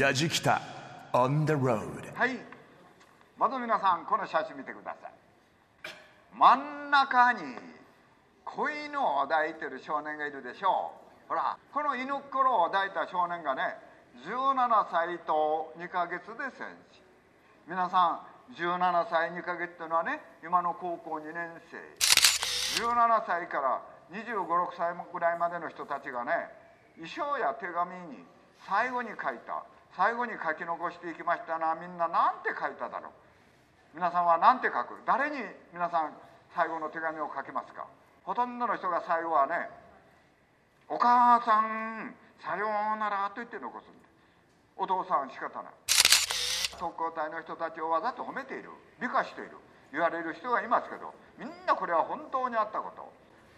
やじきた on the road。 はい、まず皆さんこの写真見てください。真ん中に子犬を抱いてる少年がいるでしょう。ほら、この犬っころを抱いた少年がね、17歳と2ヶ月で戦死。皆さん17歳2ヶ月というのはね、今の高校2年生、17歳から25、6歳ぐらいまでの人たちがね、遺書や手紙に最後に書き残していきましたな。みんななんて書いただろう。皆さんは何て書く？誰に皆さん最後の手紙を書きますか？ほとんどの人が最後はね、お母さんさようならと言って残すんです。お父さん仕方ない。特攻隊の人たちをわざと褒めている、美化している、言われる人がいますけど、みんなこれは本当にあったこと。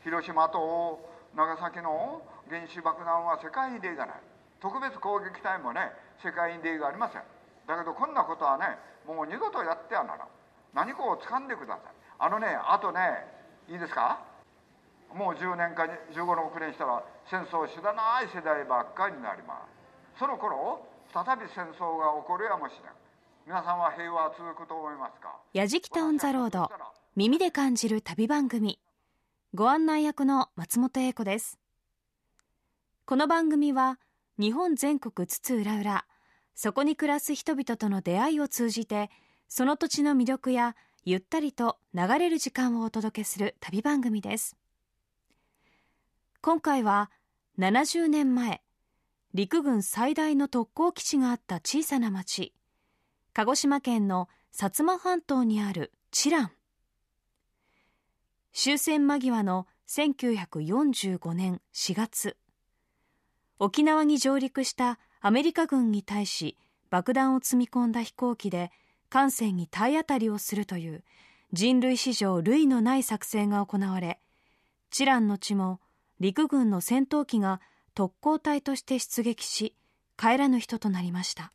広島と長崎の原子爆弾は世界に例がない。特別攻撃隊もね、世界に例がありません。だけどこんなことはね、もう二度とやってはならん。何かを掴んでください。あのね、あとね、いいですか、もう10年か15、6年したら戦争を知らない世代ばっかりになります。その頃再び戦争が起こるやもしれない。皆さんは平和は続くと思いますか？やじきたオンザロード、耳で感じる旅番組。ご案内役の松本英子です。この番組は日本全国津々浦々、そこに暮らす人々との出会いを通じて、その土地の魅力やゆったりと流れる時間をお届けする旅番組です。今回は70年前、陸軍最大の特攻基地があった小さな町、鹿児島県の薩摩半島にある知覧。終戦間際の1945年4月、沖縄に上陸したアメリカ軍に対し爆弾を積み込んだ飛行機で艦船に体当たりをするという人類史上類のない作戦が行われ、知覧の地も陸軍の戦闘機が特攻隊として出撃し、帰らぬ人となりました。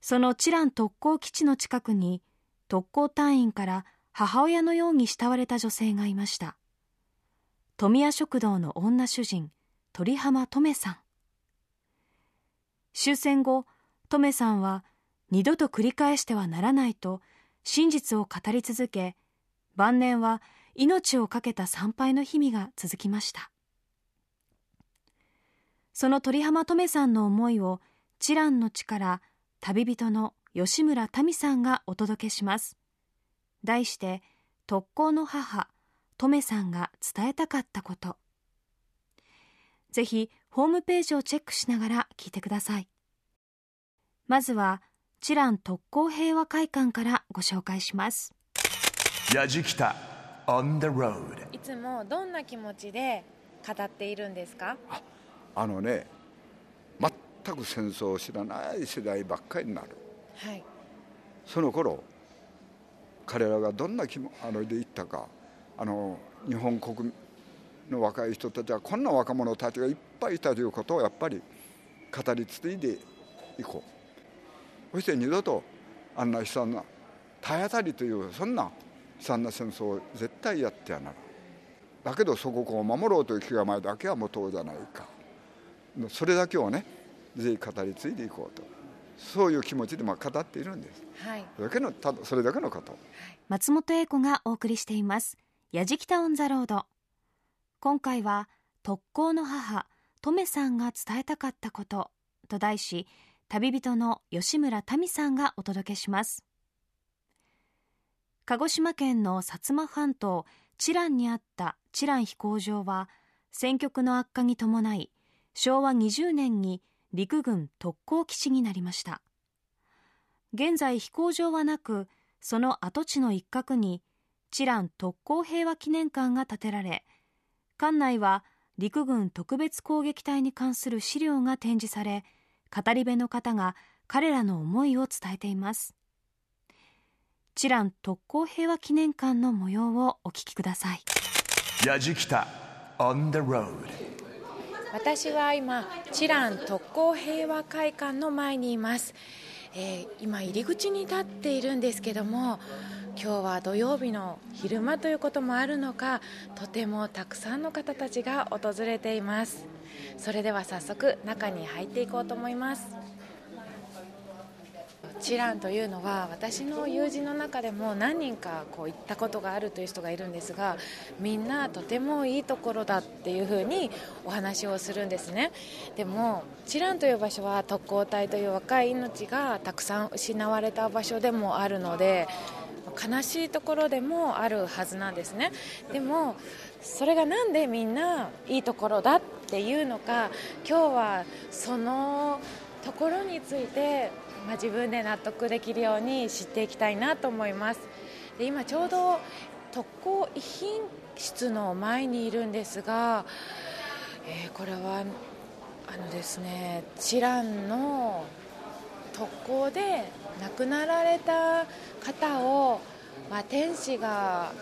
その知覧特攻基地の近くに、特攻隊員から母親のように慕われた女性がいました。富谷食堂の女主人、鳥浜トメさん。終戦後、トメさんは二度と繰り返してはならないと真実を語り続け、晩年は命を懸けた参拝の日々が続きました。その鳥浜トメさんの思いを知覧の地から旅人の吉村民さんがお届けします。題して、特攻の母、トメさんが伝えたかったこと。ぜひ、ホームページをチェックしながら聞いてください。まずは、知覧特攻平和会館からご紹介します。やじきた on the road。いつもどんな気持ちで語っているんですか？あのね、全く戦争を知らない世代ばっかりになる、はい、その頃彼らがどんな気持ちでいったか、日本国の若い人たちはこんな若者たちがいっぱいいたということをやっぱり語り継いでいこう。そして二度とあんな悲惨な体当たりというそんな悲惨な戦争を絶対やってはならない。だけど祖国を守ろうという気構えだけはもうどうじゃないか、それだけをねぜひ語り継いでいこうと、そういう気持ちで語っているんです、はい、それだけのこと、はい、松本英子がお送りしていますやじきたオンザロード。今回は特攻の母トメさんが伝えたかったことと題し、旅人の吉村民さんがお届けします。鹿児島県の薩摩半島知覧にあった知覧飛行場は、戦局の悪化に伴い昭和20年に陸軍特攻基地になりました。現在飛行場はなく、その跡地の一角に知覧特攻平和記念館が建てられ、館内は陸軍特別攻撃隊に関する資料が展示され、語り部の方が彼らの思いを伝えています。知覧特攻平和記念館の模様をお聞きください。やじきた on the road。私は今、知覧特攻平和会館の前にいます、今入り口に立っているんですけども、今日は土曜日の昼間ということもあるのか、とてもたくさんの方たちが訪れています。それでは早速中に入っていこうと思います。知覧というのは私の友人の中でも何人かこう行ったことがあるという人がいるんですが、みんなとてもいいところだっていうふうにお話をするんですね。でも知覧という場所は特攻隊という若い命がたくさん失われた場所でもあるので、悲しいところでもあるはずなんですね。でもそれがなんでみんないいところだっていうのか、今日はそのところについて自分で納得できるように知っていきたいなと思います。で、今ちょうど特攻遺品室の前にいるんですが、これはですね、知覧の特攻で亡くなられた方を、天使が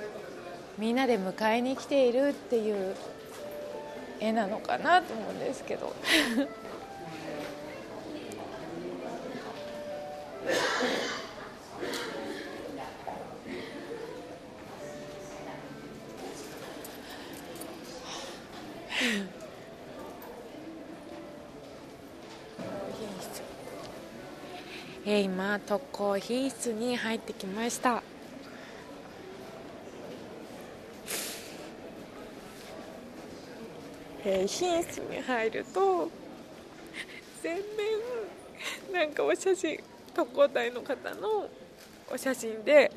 みんなで迎えに来ているっていう絵なのかなと思うんですけど今特攻遺品室に入ってきました。遺品室に入ると全面なんかお写真、特攻隊の方のお写真で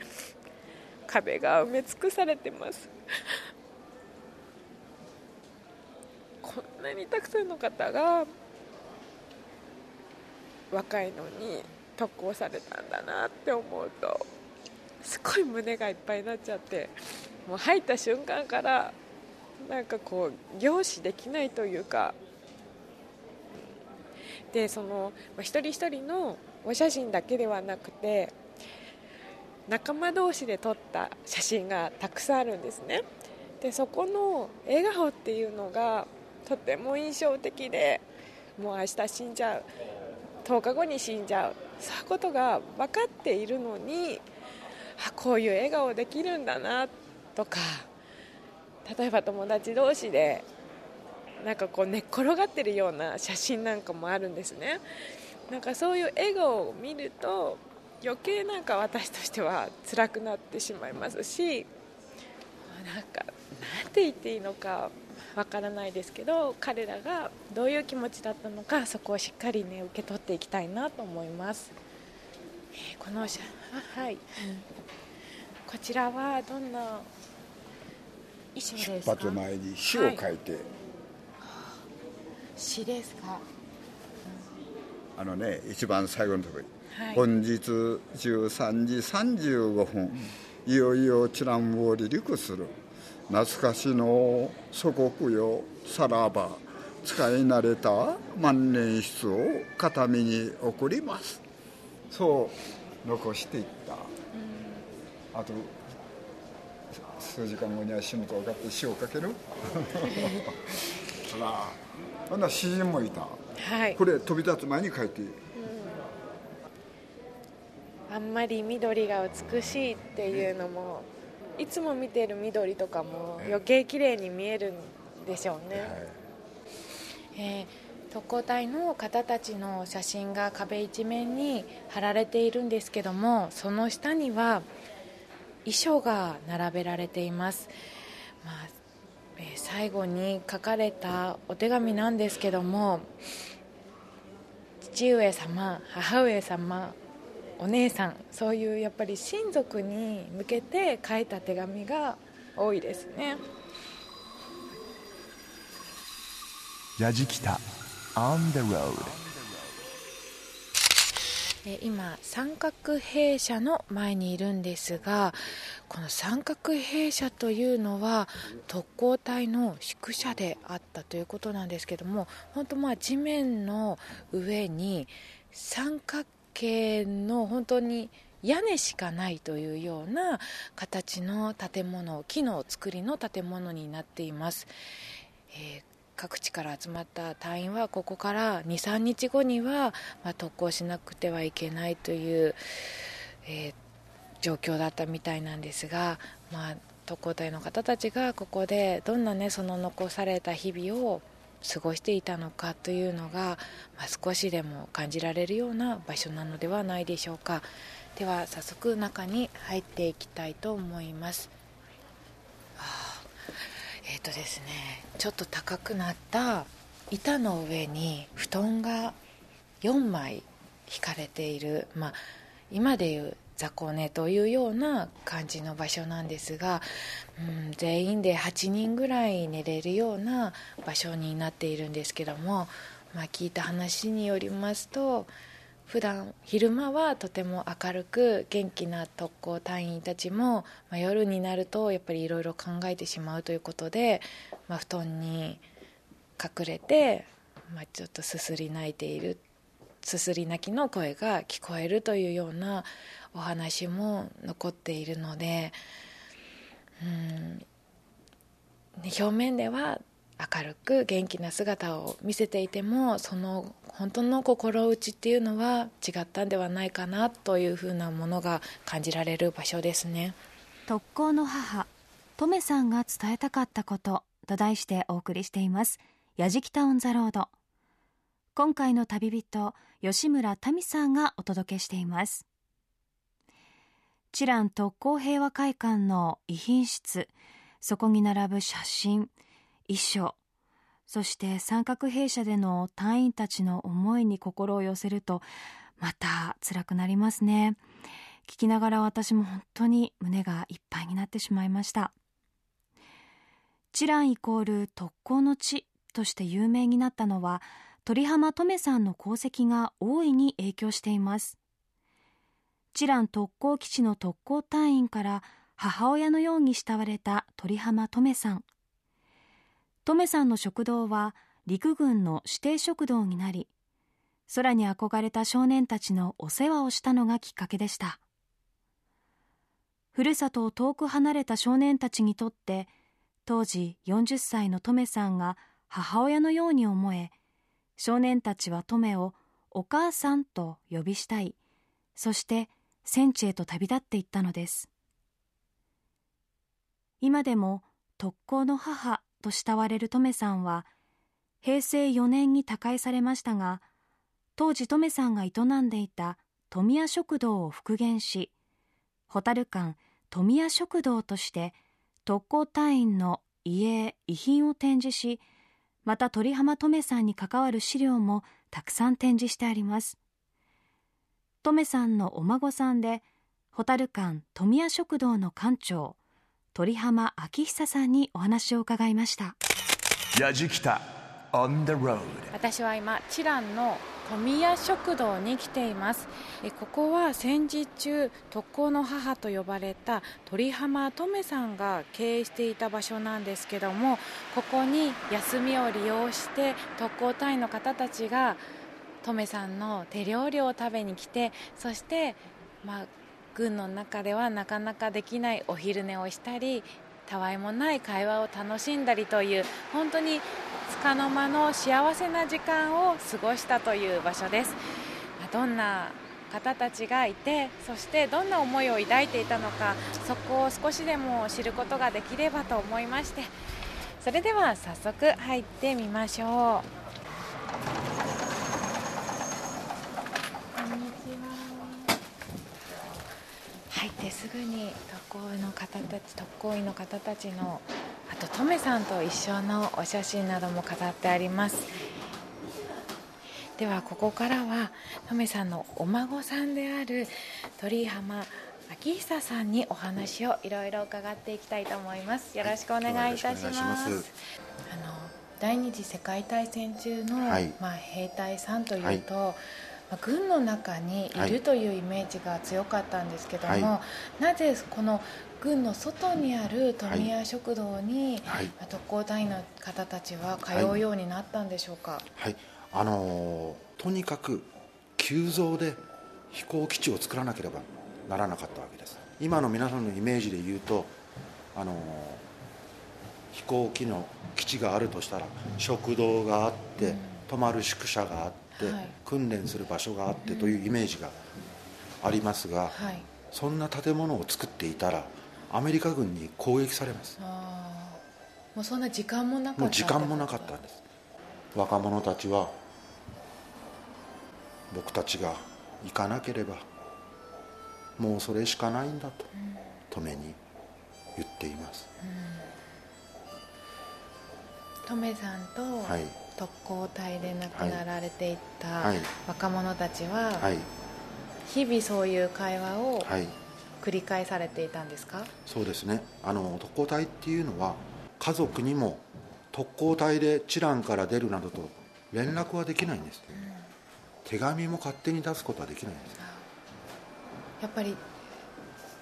壁が埋め尽くされてますこんなにたくさんの方が若いのに特攻されたんだなって思うと、すごい胸がいっぱいになっちゃって、もう入った瞬間からなんかこう凝視できないというか。で、その一人一人のお写真だけではなくて、仲間同士で撮った写真がたくさんあるんですね。で、そこの笑顔っていうのがとても印象的で、もう明日死んじゃう、10日後に死んじゃう、そういうことが分かっているのに、こういう笑顔できるんだなとか、例えば友達同士でなんかこう寝っ転がってるような写真なんかもあるんですね。なんかそういう笑顔を見ると余計なんか私としては辛くなってしまいますし、なんかなんて言っていいのかわからないですけど、彼らがどういう気持ちだったのか、そこをしっかりね受け取っていきたいなと思います。このはい、こちらはどんな衣装ですか？出発前に詩を書いて、はい、詩ですか？一番最後のところ、はい、本日13時35分、いよいよ知覧を離陸する。懐かしの祖国よさらば、使い慣れた万年筆を片身に送ります。そう残していった、あと数時間後には死ぬと分かって死をかけるあんな詩人もいた、はい、これ飛び立つ前に書いて、あんまり緑が美しいっていうのも、いつも見てる緑とかも余計綺麗に見えるんでしょうね、はい。特攻隊の方たちの写真が壁一面に貼られているんですけども、その下には遺書が並べられています。最後に書かれたお手紙なんですけども、父上様、母上様、お姉さん、そういうやっぱり親族に向けて書いた手紙が多いですね。やじきた On the road。 今三角兵舎の前にいるんですが、この三角兵舎というのは特攻隊の宿舎であったということなんですけども、本当地面の上に三角系の本当に屋根しかないというような形の建物、木の作りの建物になっています。各地から集まった隊員はここから2、3日後には、特攻しなくてはいけないという、状況だったみたいなんですが、特攻隊の方たちがここでどんなね、その残された日々を過ごしていたのかというのが、少しでも感じられるような場所なのではないでしょうか。では早速中に入っていきたいと思います。ですね、ちょっと高くなった板の上に布団が4枚引かれている、今でいう雑魚寝というような感じの場所なんですが、全員で8人ぐらい寝れるような場所になっているんですけども、聞いた話によりますと、普段昼間はとても明るく元気な特攻隊員たちも、夜になるとやっぱりいろいろ考えてしまうということで、布団に隠れて、ちょっとすすり泣きの声が聞こえるというようなお話も残っているので、表面では明るく元気な姿を見せていても、その本当の心打ちっていうのは違ったんではないかなというふうなものが感じられる場所ですね。特攻の母トメさんが伝えたかったことと題してお送りしています。やじきたオンザロード、今回の旅人吉村民さんがお届けしています。知覧特攻平和会館の遺品室、そこに並ぶ写真、衣装、そして三角兵舎での隊員たちの思いに心を寄せると、また辛くなりますね。聞きながら私も本当に胸がいっぱいになってしまいました。知覧イコール特攻の地として有名になったのは、鳥浜トメさんの功績が大いに影響しています。知覧特攻基地の特攻隊員から母親のように慕われた鳥浜トメさん。トメさんの食堂は陸軍の指定食堂になり、空に憧れた少年たちのお世話をしたのがきっかけでした。ふるさとを遠く離れた少年たちにとって、当時40歳のトメさんが母親のように思え、少年たちはトメをお母さんと呼びしたい、そして戦地へと旅立っていったのです。今でも特攻の母と慕われるトメさんは平成4年に他界されましたが、当時トメさんが営んでいた富谷食堂を復元し、ホタル館富谷食堂として特攻隊員の遺影・遺品を展示し、また鳥浜トメさんに関わる資料もたくさん展示してあります。トメさんのお孫さんでホタル館富谷食堂の館長、鳥浜昭久さんにお話を伺いました。やじきたオン・ザ・ロード。私は今知覧の富谷食堂に来ています。ここは戦時中特攻の母と呼ばれた鳥浜トメさんが経営していた場所なんですけども、ここに休みを利用して特攻隊員の方たちがトメさんの手料理を食べに来て、そして軍の中ではなかなかできないお昼寝をしたり、たわいもない会話を楽しんだりという、本当につかの間の幸せな時間を過ごしたという場所です。どんな方たちがいて、そしてどんな思いを抱いていたのか、そこを少しでも知ることができればと思いまして、それでは早速入ってみましょう。すぐに特攻員の方たちの、あとトメさんと一緒のお写真なども飾ってあります。ではここからはトメさんのお孫さんである鳥浜昭久さんにお話をいろいろ伺っていきたいと思います。よろしくお願いいたします。第二次世界大戦中の、兵隊さんというと、軍の中にいるというイメージが強かったんですけども、なぜこの軍の外にある富谷食堂に、特攻隊員の方たちは通うようになったんでしょうか。とにかく急増で飛行基地を作らなければならなかったわけです。今の皆さんのイメージで言うと、飛行機の基地があるとしたら食堂があって、泊まる宿舎があって訓練する場所があってというイメージがありますが、そんな建物を作っていたらアメリカ軍に攻撃されます。もうそんな時間もなかったんです。若者たちは、僕たちが行かなければもうそれしかないんだとトメに言っています。トメさんと特攻隊で亡くなられていった若者たちは日々そういう会話を繰り返されていたんですか？そうですね。特攻隊っていうのは家族にも特攻隊で知覧から出るなどと連絡はできないんです。手紙も勝手に出すことはできないんです。やっぱり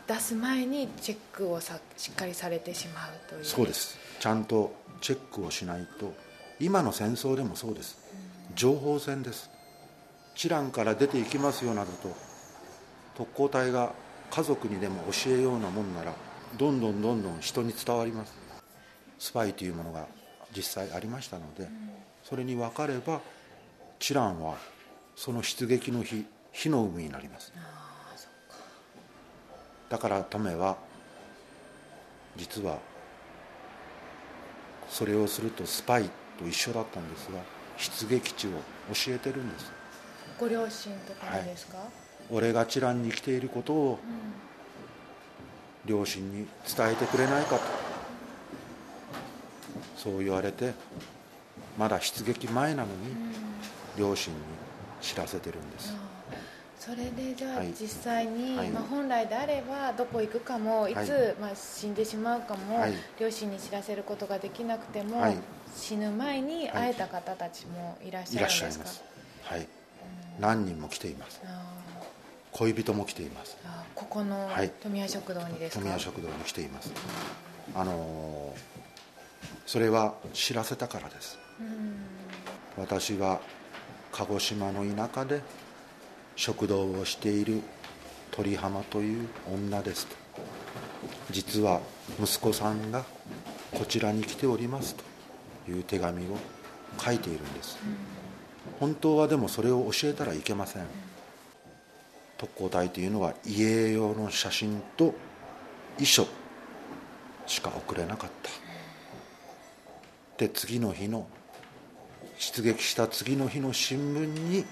出す前にチェックをしっかりされてしまうという。そうです。ちゃんとチェックをしないと。今の戦争でもそうです。情報戦です。知覧から出ていきますよなどと特攻隊が家族にでも教えようなもんならどんどん人に伝わります。スパイというものが実際ありましたので、それに分かれば知覧はその出撃の日、火の海になります。だからトメは実はそれをするとスパイと一緒だったんですが、出撃地を教えてるんです。ご両親とかですか？はい、俺が知覧に来ていることを両親に伝えてくれないかと、そう言われて、まだ出撃前なのに両親に知らせてるんです。それでじゃあ実際に、本来であればどこ行くかも、いつ死んでしまうかも両親に知らせることができなくても、死ぬ前に会えた方たちもいらっしゃるんですか？いらっしゃいます。はい、何人も来ています。恋人も来ています。ここの富谷食堂にですか？富谷食堂に来ています。それは知らせたからです。私は鹿児島の田舎で食堂をしている鳥浜という女ですと、実は息子さんがこちらに来ておりますという手紙を書いているんです。本当はでもそれを教えたらいけません。特攻隊というのは遺影用の写真と遺書しか送れなかった。で、次の日の出撃した次の日の新聞に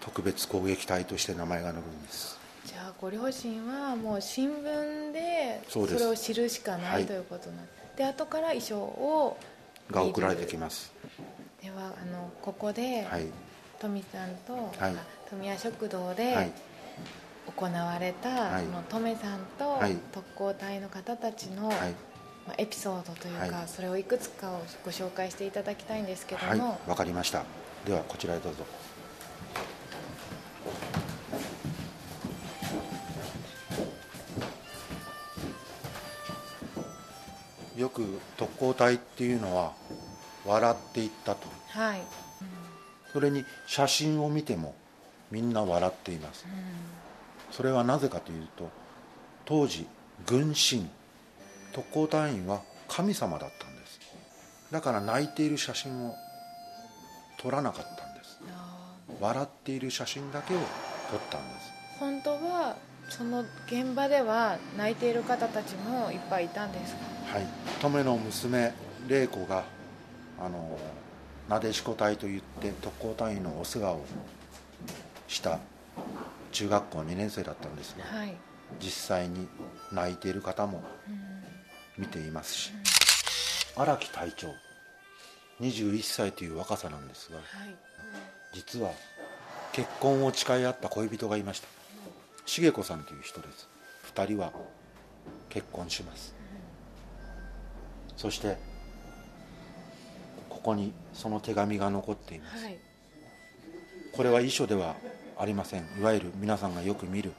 特別攻撃隊として名前が載るんです。じゃあご両親はもう新聞でそれを知るしかないということなんです。で、後から遺書が送られてきます。ではここで、富さんと、富谷食堂で行われた、トメさんと特攻隊の方たちの、エピソードというか、それをいくつかをご紹介していただきたいんですけども。わかりました。ではこちらへどうぞ。よく特攻隊っていうのは笑っていったと、それに写真を見てもみんな笑っています。それはなぜかというと、当時軍神特攻隊員は神様だったんです。だから泣いている写真を撮らなかったんです。笑っている写真だけを撮ったんです。本当はその現場では泣いている方たちもいっぱいいたんですか？トメの娘玲子がなでしこ隊といって特攻隊員のお世話をした中学校2年生だったんですが、実際に泣いている方も見ていますし、荒木隊長21歳という若さなんですが、実は結婚を誓い合った恋人がいました。茂子さんという人です。2人は結婚します。そしてここにその手紙が残っています。これは遺書ではありません。いわゆる皆さんがよく見る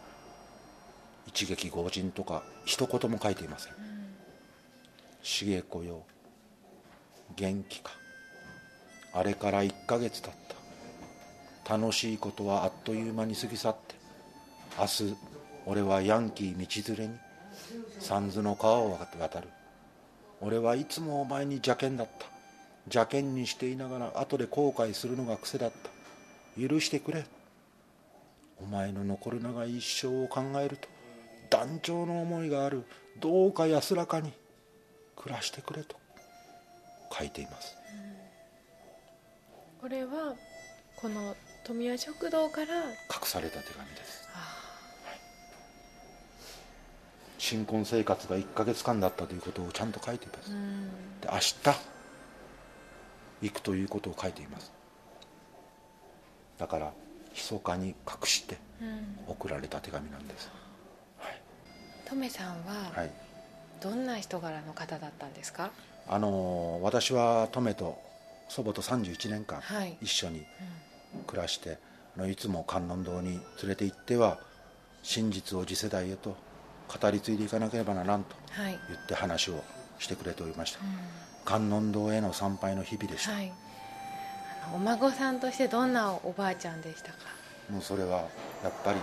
一撃強靭とか一言も書いていません。茂子よ、元気か。あれから1ヶ月経った。楽しいことはあっという間に過ぎ去って、明日俺はヤンキー道連れに三途の川を渡る。俺はいつもお前に邪険だった。邪険にしていながら後で後悔するのが癖だった。許してくれ。お前の残る長い一生を考えると断腸の思いがある。どうか安らかに暮らしてくれと書いています。これはこの富谷食堂から隠された手紙です。はい、新婚生活が1ヶ月間だったということをちゃんと書いています。で、明日行くということを書いています。だから密かに隠して送られた手紙なんです。はい、トメさんはどんな人柄の方だったんですか？私はトメと祖母と31年間一緒に暮らして、いつも観音堂に連れて行っては真実を次世代へと語り継いでいかなければならんと言って話をしてくれておりました。観音堂への参拝の日々でした。はい、お孫さんとしてどんなおばあちゃんでしたか？もうそれはやっぱりい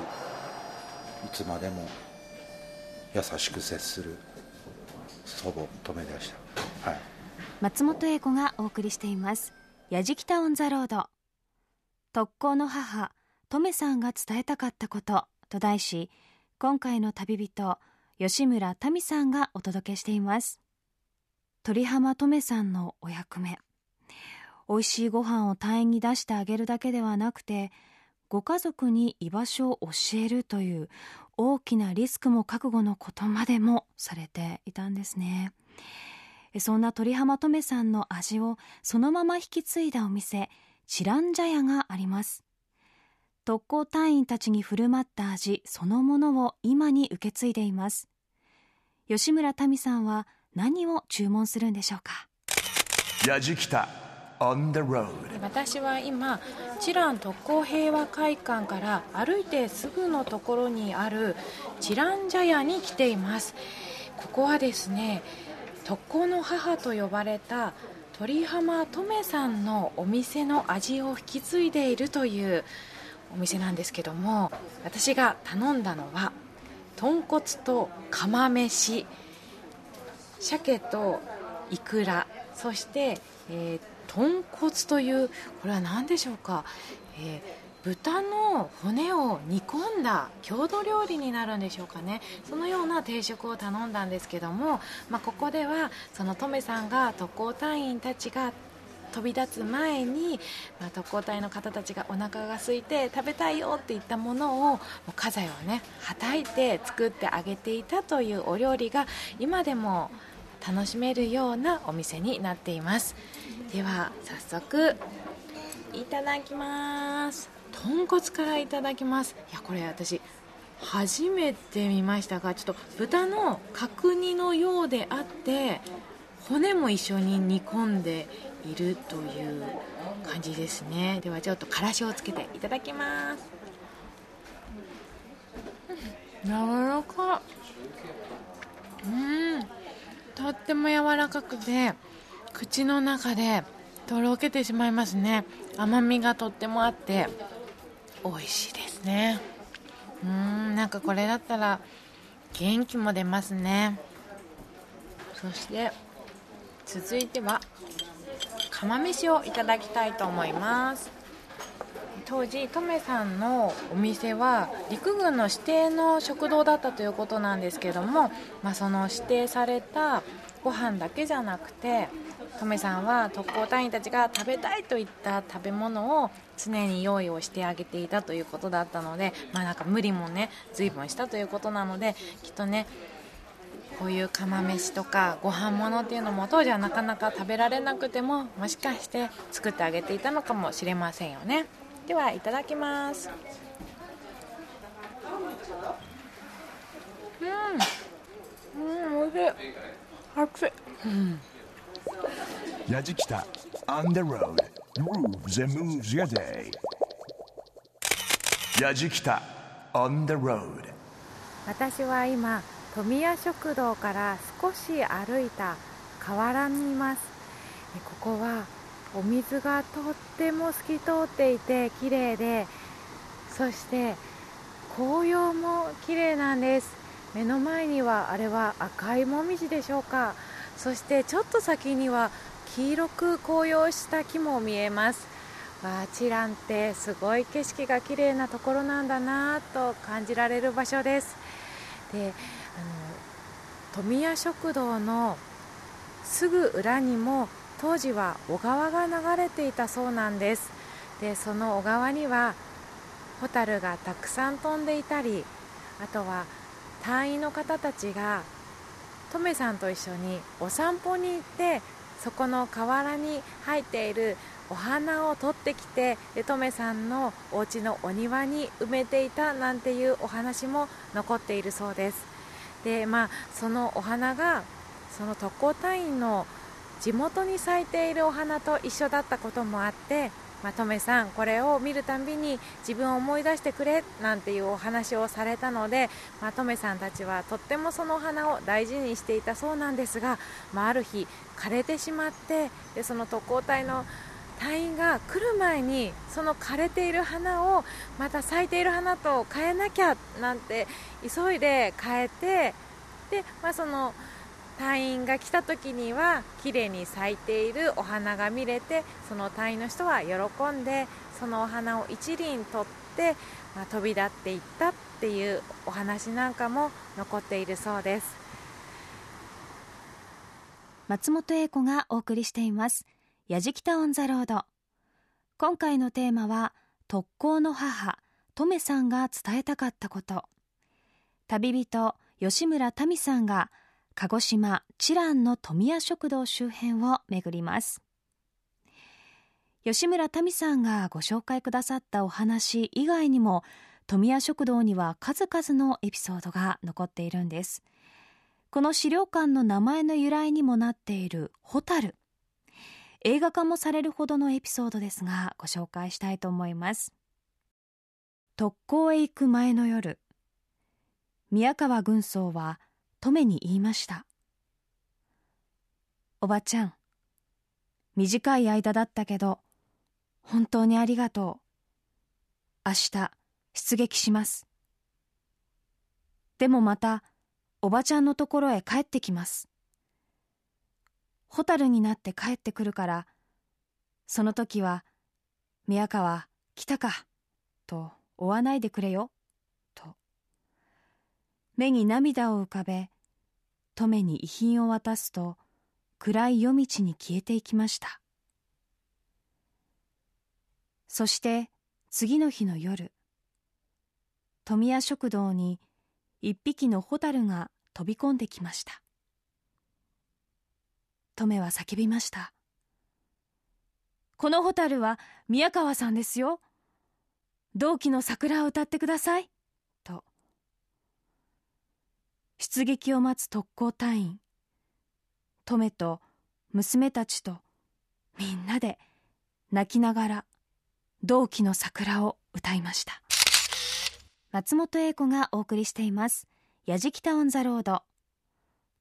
つまでも優しく接する祖母とめでした。はい、松本英子がお送りしていますやじきたオンザロード。特攻の母とめさんが伝えたかったことと題し、今回の旅人吉村民さんがお届けしています。鳥浜とめさんのお役目、おいしいご飯を隊員に出してあげるだけではなくて、ご家族に居場所を教えるという大きなリスクも覚悟のことまでもされていたんですね。そんな鳥浜とめさんの味をそのまま引き継いだお店、チランジャヤがあります。特攻隊員たちに振る舞った味そのものを今に受け継いでいます。吉村民さんは何を注文するんでしょうか？やじきたOn the road。 私は今チラン特攻平和会館から歩いてすぐのところにあるチランジャヤに来ています。ここはですね、特攻の母と呼ばれた鳥浜とめさんのお店の味を引き継いでいるというお店なんですけども、私が頼んだのは豚骨と釜飯、鮭とイクラ、そして、豚骨というこれは何でしょうか、豚の骨を煮込んだ郷土料理になるんでしょうかね。そのような定食を頼んだんですけども、ここではそのトメさんが特攻隊員たちが飛び立つ前に、特攻隊の方たちがお腹が空いて食べたいよって言ったものを家財をねはたいて作ってあげていたというお料理が今でも楽しめるようなお店になっています。では早速いただきます。豚骨からいただきます。いや、これ私初めて見ましたが、ちょっと豚の角煮のようであって骨も一緒に煮込んでいるという感じですね。ではちょっとからしをつけていただきます。柔らかい。とっても柔らかくて口の中でとろけてしまいますね。甘みがとってもあって美味しいですね。なんかこれだったら元気も出ますね。そして続いては釜飯をいただきたいと思います。当時トメさんのお店は陸軍の指定の食堂だったということなんですけども、その指定されたご飯だけじゃなくて、トメさんは特攻隊員たちが食べたいといった食べ物を常に用意をしてあげていたということだったので、なんか無理もね随分したということなので、きっとねこういう釜飯とかご飯物っていうのも当時はなかなか食べられなくても、もしかして作ってあげていたのかもしれませんよね。ではいただきます。おいしい。熱い。やじきた On the road Grooves and moves your day。 やじきた On the road。 私は今富谷食堂から少し歩いた河原にいます。ここはお水がとっても透き通っていて綺麗で、そして紅葉も綺麗なんです。目の前にはあれは赤いもみじでしょうか。そしてちょっと先には黄色く紅葉した木も見えます。チランってすごい景色が綺麗なところなんだなと感じられる場所です。で、富谷食堂のすぐ裏にも当時は小川が流れていたそうなんです。でその小川にはホタルがたくさん飛んでいたり、あとは隊員の方たちがトメさんと一緒にお散歩に行って、そこの河原に生えているお花を取ってきて、トメさんのお家のお庭に埋めていたなんていうお話も残っているそうです。で、そのお花がその特攻隊員の地元に咲いているお花と一緒だったこともあって、トメさんこれを見るたびに自分を思い出してくれなんていうお話をされたので、トメさんたちはとってもそのお花を大事にしていたそうなんですが、ある日枯れてしまって、でその特攻隊の隊員が来る前にその枯れている花をまた咲いている花と変えなきゃなんて急いで変えて、で、その隊員が来た時には綺麗に咲いているお花が見れて、その隊員の人は喜んでそのお花を一輪取って、飛び立っていったっていうお話なんかも残っているそうです。松本英子がお送りしています。やじきたオンザロード、今回のテーマは特攻の母トメさんが伝えたかったこと。旅人吉村民さんが鹿児島知覧の富谷食堂周辺を巡ります。吉村民さんがご紹介くださったお話以外にも、富谷食堂には数々のエピソードが残っているんです。この資料館の名前の由来にもなっているホタル、映画化もされるほどのエピソードですが、ご紹介したいと思います。特攻へ行く前の夜、宮川軍曹はトメに言いました。おばちゃん、短い間だったけど本当にありがとう。明日出撃します。でもまたおばちゃんのところへ帰ってきます。ホタルになって帰ってくるから、その時は宮川来たかと追わないでくれよと目に涙を浮かべ、トメに遺品を渡すと暗い夜道に消えていきました。そして次の日の夜、富谷食堂に一匹のホタルが飛び込んできました。トメは叫びました。このホタルは宮川さんですよ。同期の桜を歌ってくださいと。出撃を待つ特攻隊員、トメと娘たちとみんなで泣きながら同期の桜を歌いました。松本英子がお送りしています。やじきたオンザロード、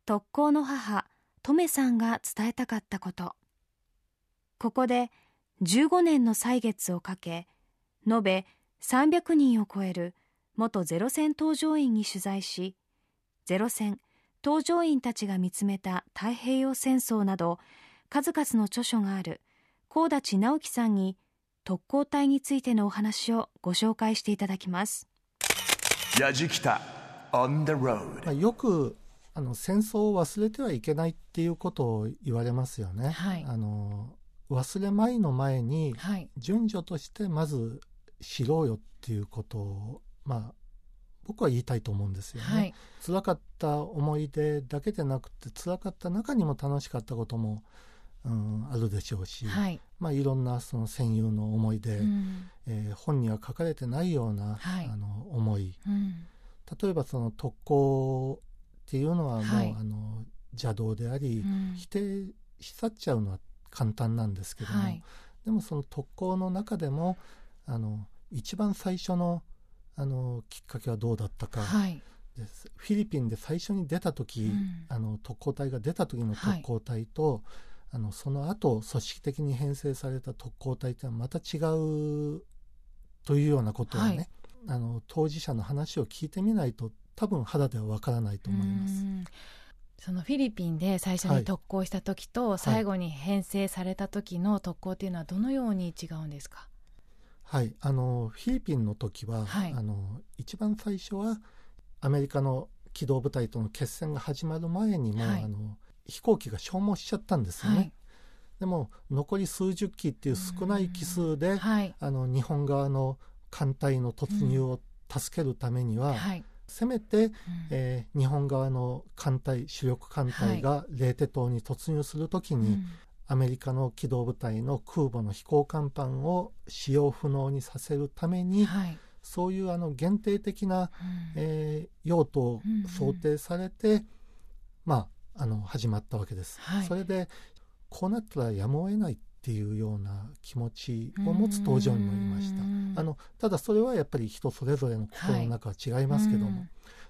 特攻の母トメさんが伝えたかったこと。ここで15年の歳月をかけ、延べ300人を超える元ゼロ戦搭乗員に取材し、ゼロ戦搭乗員たちが見つめた太平洋戦争など数々の著書がある甲立直樹さんに特攻隊についてのお話をご紹介していただきます。やじきたオン・ザ・ロード。よく戦争を忘れてはいけないっていうことを言われますよね、はい、忘れまいの前に、はい、順序としてまず知ろうよっていうことを、僕は言いたいと思うんですよね、はい、辛かった思い出だけでなくて、辛かった中にも楽しかったことも、あるでしょうし、はい、いろんなその戦友の思い出、本には書かれてないような、はい、思い、例えばその特攻っていうのはもう、はい、邪道であり、否定し去っちゃうのは簡単なんですけども、はい、でもその特攻の中でも一番最初の、きっかけはどうだったか、はい、ですフィリピンで最初に出た時、特攻隊が出た時の特攻隊と、はい、その後組織的に編成された特攻隊ってまた違うというようなことをね、はい、当事者の話を聞いてみないと多分肌ではわからないと思います。そのフィリピンで最初に特攻した時と最後に編成された時の特攻というのはどのように違うんですか？はい、フィリピンの時は、はい、一番最初はアメリカの機動部隊との決戦が始まる前にも、はい、飛行機が消耗しちゃったんですよね、はい、でも残り数十機っていう少ない機数で、はい、日本側の艦隊の突入を助けるためには、うんはい、せめて、うん日本側の艦隊主力艦隊がレーテ島に突入するときに、はいうんアメリカの機動部隊の空母の飛行甲板を使用不能にさせるために、はい、そういう限定的な、うん用途を想定されて、うんうんまあ、始まったわけです、はい、それでこうなったらやむを得ないっていうような気持ちを持つ登場にもいました、うん、ただそれはやっぱり人それぞれの心の中は違いますけども、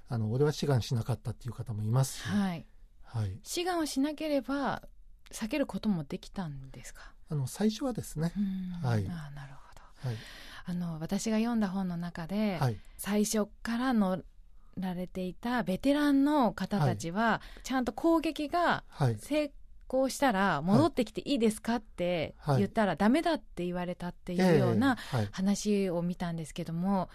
はいうん、俺は志願しなかったっていう方もいますし、はいはい、志願をしなければ避けることもできたんですか？最初はですね、はい、ああなるほど、はい、私が読んだ本の中で、はい、最初から乗られていたベテランの方たちは、はい、ちゃんと攻撃が成功したら戻ってきていいですかって言ったらダメだって言われたっていうような話を見たんですけども、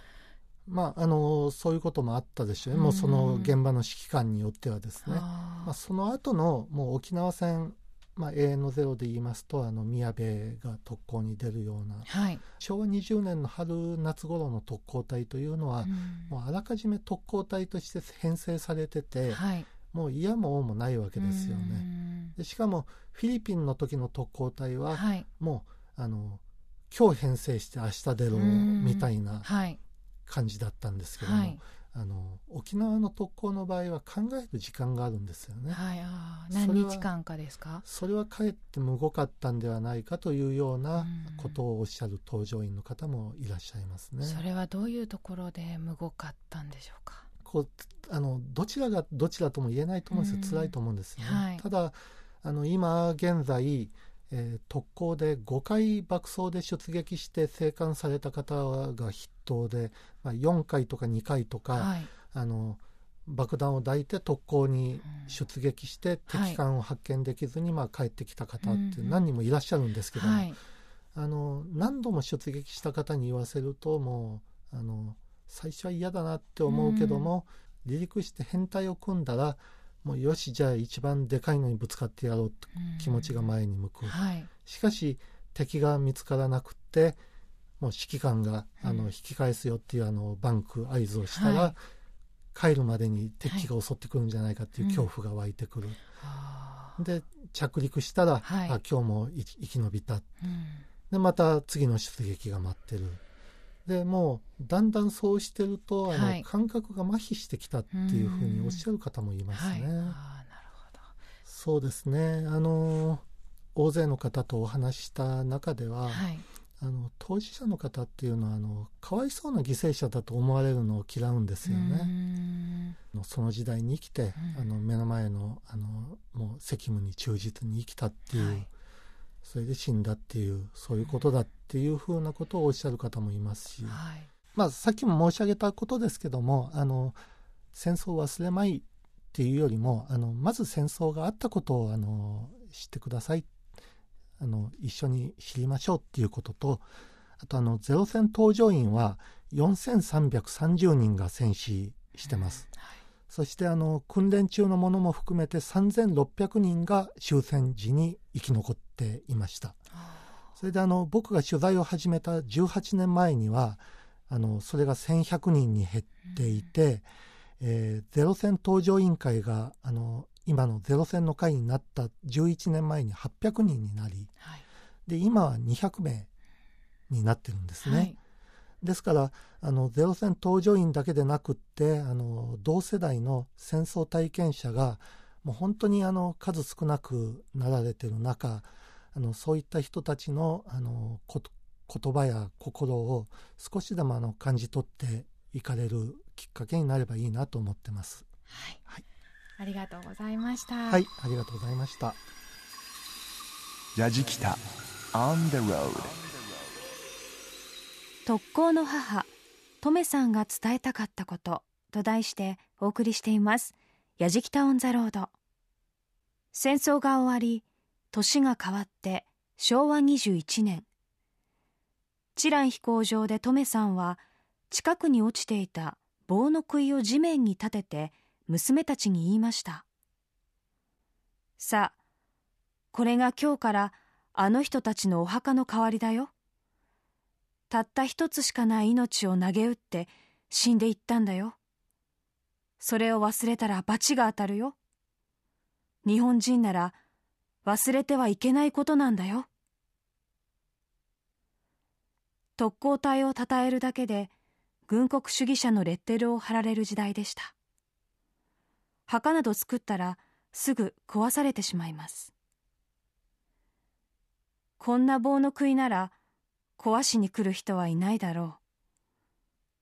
まあ、そういうこともあったでしょうね。もうその現場の指揮官によってはですね、あ、まあ、その後のもう沖縄戦まあ、永遠のゼロで言いますと宮部が特攻に出るような、はい、昭和20年の春夏頃の特攻隊というのは、うん、もうあらかじめ特攻隊として編成されてて、はい、もう嫌も応もないわけですよね。でしかもフィリピンの時の特攻隊は、はい、もう今日編成して明日出ろみたいな感じだったんですけども、はい、沖縄の特攻の場合は考える時間があるんですよね、はい、あ何日間かですか。それはかえってむごかったんではないかというようなことをおっしゃる搭乗員の方もいらっしゃいますね。それはどういうところでむごかったんでしょうか。こうどちらがどちらとも言えないと思うんですよ。辛いと思うんですよね、はい、ただ今現在特攻で5回爆走で出撃して生還された方が筆頭で、まあ、4回とか2回とか、はい、爆弾を抱いて特攻に出撃して、うん、敵艦を発見できずに、まあ、帰ってきた方って何人もいらっしゃるんですけども、うんはい、何度も出撃した方に言わせるともう最初は嫌だなって思うけども、うん、離陸して編隊を組んだらもうよしじゃあ一番でかいのにぶつかってやろうと気持ちが前に向く、うんはい、しかし敵が見つからなくってもう指揮官が引き返すよっていうバンク合図をしたら、はい、帰るまでに敵が襲ってくるんじゃないかっていう恐怖が湧いてくる、はいうん、で着陸したら、はい、今日も生き延びた、うん、でまた次の出撃が待ってる。でもうだんだんそうしてるとはい、感覚が麻痺してきたっていうふうにおっしゃる方もいますね、はい、あーなるほど。そうですね大勢の方とお話した中では、はい、当事者の方っていうのはかわいそうな犠牲者だと思われるのを嫌うんですよね。その時代に生きて目の前の、もう責務に忠実に生きたっていう、はいそれで死んだっていうそういうことだっていうふうなことをおっしゃる方もいますし、はいまあ、さっきも申し上げたことですけども戦争を忘れまいっていうよりもまず戦争があったことを知ってください一緒に知りましょうっていうこととあとゼロ戦搭乗員は4330人が戦死してます、はい、そして訓練中のものも含めて3600人が終戦時に生き残っていました。それで僕が取材を始めた18年前にはそれが1100人に減っていて、ゼロ戦搭乗委員会が今のゼロ戦の会になった11年前に800人になり、はい、で今は200名になってるんですね、はい、ですからゼロ戦搭乗員だけでなくって同世代の戦争体験者がもう本当に数少なくなられている中そういった人たちの、言葉や心を少しでも感じ取っていかれるきっかけになればいいなと思ってます、はいはい、ありがとうございました。はい、ありがとうございました。ラジキタ On the road 特攻の母トメさんが伝えたかったことと題してお送りしていますやじきたオンザロード。戦争が終わり年が変わって昭和21年知覧飛行場でトメさんは近くに落ちていた棒の杭を地面に立てて娘たちに言いました。さあこれが今日からあの人たちのお墓の代わりだよ。たった一つしかない命を投げ打って死んでいったんだよ。それを忘れたら罰が当たるよ。日本人なら忘れてはいけないことなんだよ。特攻隊を称えるだけで軍国主義者のレッテルを貼られる時代でした。墓など作ったらすぐ壊されてしまいます。こんな棒の杭なら壊しに来る人はいないだろう。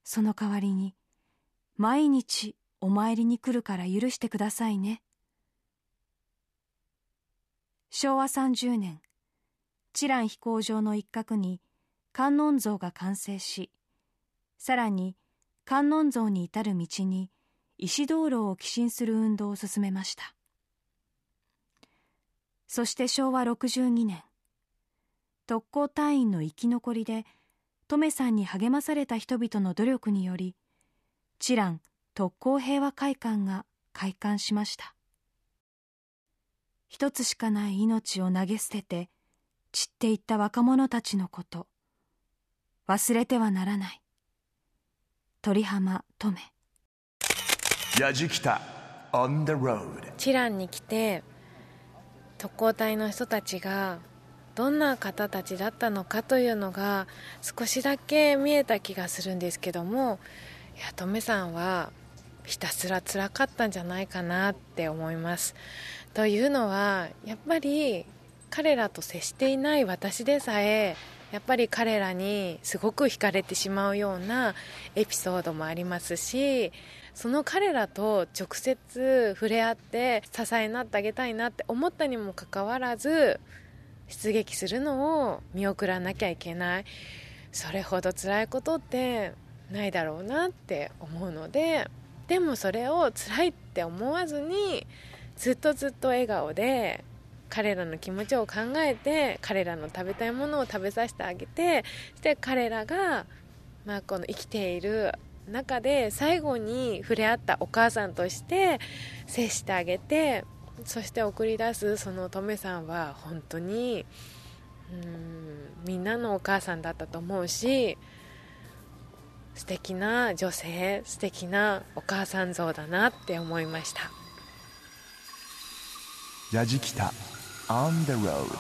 その代わりに毎日お参りに来るから許してくださいね。昭和30年、知覧飛行場の一角に観音像が完成し、さらに観音像に至る道に石灯籠を寄進する運動を進めました。そして昭和62年、特攻隊員の生き残りで、トメさんに励まされた人々の努力により、知覧特攻平和会館が開館しました。一つしかない命を投げ捨てて散っていった若者たちのこと、忘れてはならない。鳥浜トメ。やじきた on the road。 知覧に来て特攻隊の人たちがどんな方たちだったのかというのが少しだけ見えた気がするんですけども、いや、トメさんはひたすら辛かったんじゃないかなって思います。というのはやっぱり彼らと接していない私でさえ、やっぱり彼らにすごく惹かれてしまうようなエピソードもありますし、その彼らと直接触れ合って支えになってあげたいなって思ったにもかかわらず、出撃するのを見送らなきゃいけない。それほど辛いことってないだろうなって思うので、でもそれを辛いって思わずにずっと笑顔で彼らの気持ちを考えて、彼らの食べたいものを食べさせてあげて、そして彼らが、この生きている中で最後に触れ合ったお母さんとして接してあげて、そして送り出すそのトメさんは本当にみんなのお母さんだったと思うし、素敵な女性、素敵なお母さん像だなって思いました。やじきた On the Road。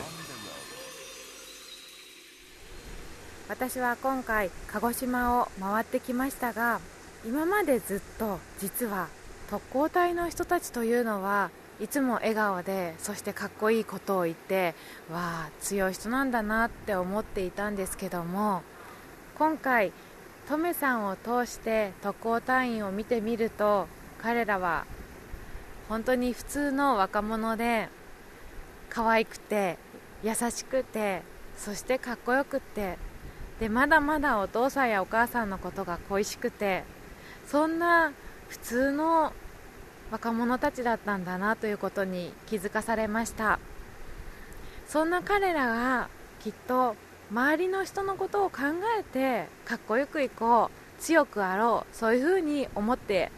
私は今回鹿児島を回ってきましたが、今までずっと実は特攻隊の人たちというのはいつも笑顔で、そしてかっこいいことを言って、わあ強い人なんだなって思っていたんですけども、今回トメさんを通して特攻隊員を見てみると、彼らは本当に普通の若者で、可愛くて優しくて、そしてかっこよくて、でまだまだお父さんやお母さんのことが恋しくて、そんな普通の若者たちだったんだなということに気づかされました。そんな彼らがきっと周りの人のことを考えて、かっこよくいこう、強くあろう、そういうふうに思って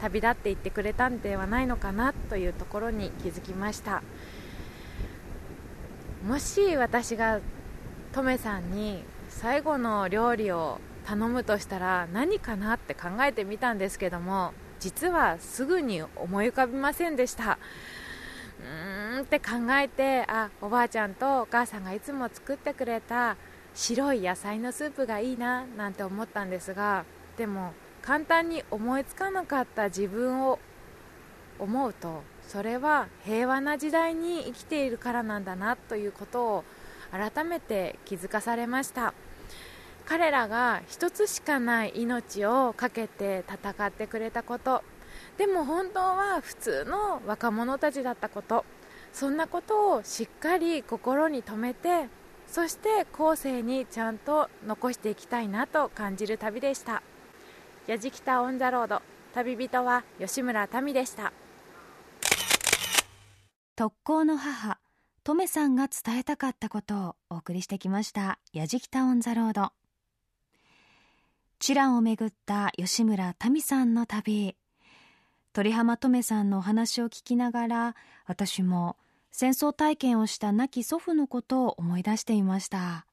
旅立っていってくれたんではないのかなというところに気づきました。もし私がトメさんに最後の料理を頼むとしたら何かなって考えてみたんですけども、実はすぐに思い浮かびませんでした。って考えて、おばあちゃんとお母さんがいつも作ってくれた白い野菜のスープがいいななんて思ったんですが、でも簡単に思いつかなかった自分を思うと、それは平和な時代に生きているからなんだなということを改めて気づかされました。彼らが一つしかない命をかけて戦ってくれたこと、でも本当は普通の若者たちだったこと、そんなことをしっかり心に留めて、そして後世にちゃんと残していきたいなと感じる旅でした。やじきたオンザロード、旅人は吉村民でした。特攻の母トメさんが伝えたかったことをお送りしてきましたやじきたオンザロード。知覧をめぐった吉村民さんの旅、鳥浜トメさんのお話を聞きながら、私も戦争体験をした亡き祖父のことを思い出していました。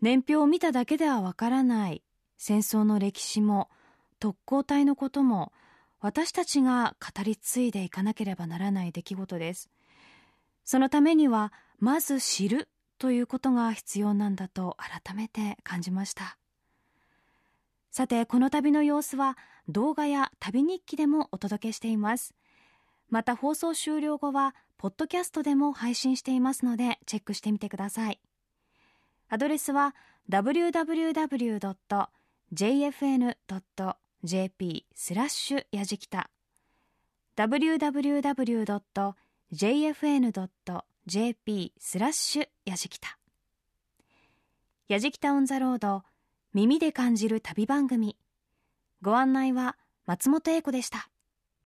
年表を見ただけではわからない戦争の歴史も特攻隊のことも、私たちが語り継いでいかなければならない出来事です。そのためにはまず知るということが必要なんだと改めて感じました。さて、この旅の様子は動画や旅日記でもお届けしています。また放送終了後はポッドキャストでも配信していますので、チェックしてみてください。アドレスは www.jfn.jp/やじきた www.jfn.jp/やじきた。やじきたオンザロード、耳で感じる旅番組。ご案内は松本英子でした。